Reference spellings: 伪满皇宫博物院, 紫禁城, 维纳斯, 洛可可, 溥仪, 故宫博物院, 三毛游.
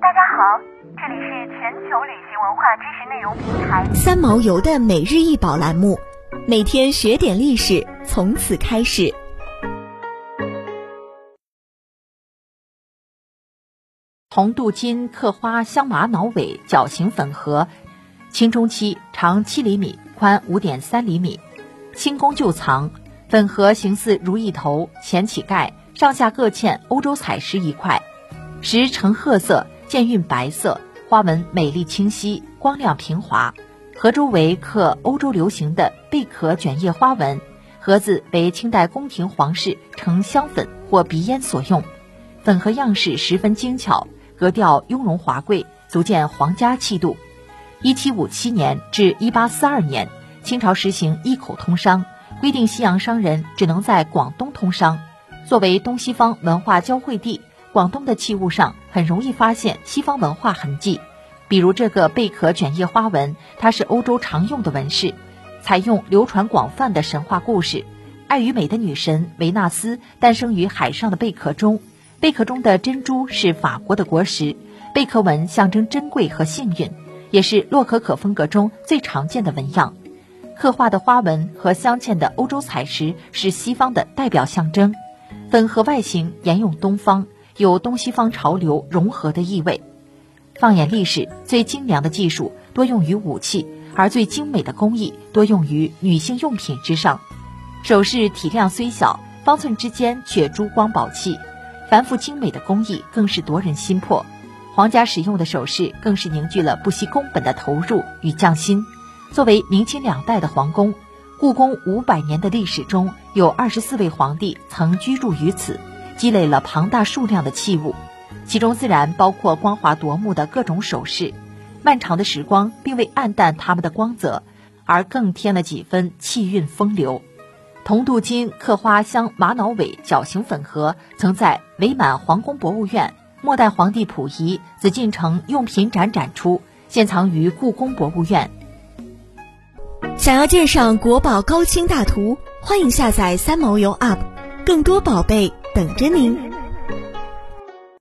大家好，这里是全球旅行文化知识内容平台三毛游的每日一宝栏目，每天学点历史，从此开始。红镀金刻花香玛瑙尾角形粉盒，清中期，长7厘米，宽5.3厘米，清宫旧藏。粉盒形似如意头，前起盖，上下各嵌欧洲彩石一块，石呈褐色，渐晕白色，花纹美丽清晰，光亮平滑。盒周围刻欧洲流行的贝壳卷叶花纹，盒子为清代宫廷皇室盛香粉或鼻烟所用。粉盒样式十分精巧，格调雍容华贵，足见皇家气度。1757年至1842年，清朝实行一口通商，规定西洋商人只能在广东通商。作为东西方文化交汇地，广东的器物上很容易发现西方文化痕迹，比如这个贝壳卷叶花纹，它是欧洲常用的纹饰，采用流传广泛的神话故事。爱与美的女神维纳斯诞生于海上的贝壳中，贝壳中的珍珠是法国的国石，贝壳纹象征珍贵和幸运，也是洛可可风格中最常见的纹样。刻画的花纹和镶嵌的欧洲彩石是西方的代表象征。粉盒外形沿用东方，有东西方潮流融合的意味。放眼历史，最精良的技术多用于武器，而最精美的工艺多用于女性用品之上。首饰体量虽小，方寸之间却珠光宝气，繁复精美的工艺更是夺人心魄。皇家使用的首饰更是凝聚了不惜工本的投入与匠心。作为明清两代的皇宫，故宫500年的历史中，有24位皇帝曾居住于此，积累了庞大数量的器物，其中自然包括光华夺目的各种首饰。漫长的时光并未暗淡它们的光泽，而更添了几分气韵风流。铜镀金刻花镶玛瑙尾角形粉盒曾在伪满皇宫博物院、末代皇帝溥仪、紫禁城用品展展出，现藏于故宫博物院。想要鉴赏国宝高清大图，欢迎下载三毛游 App， 更多宝贝等着您。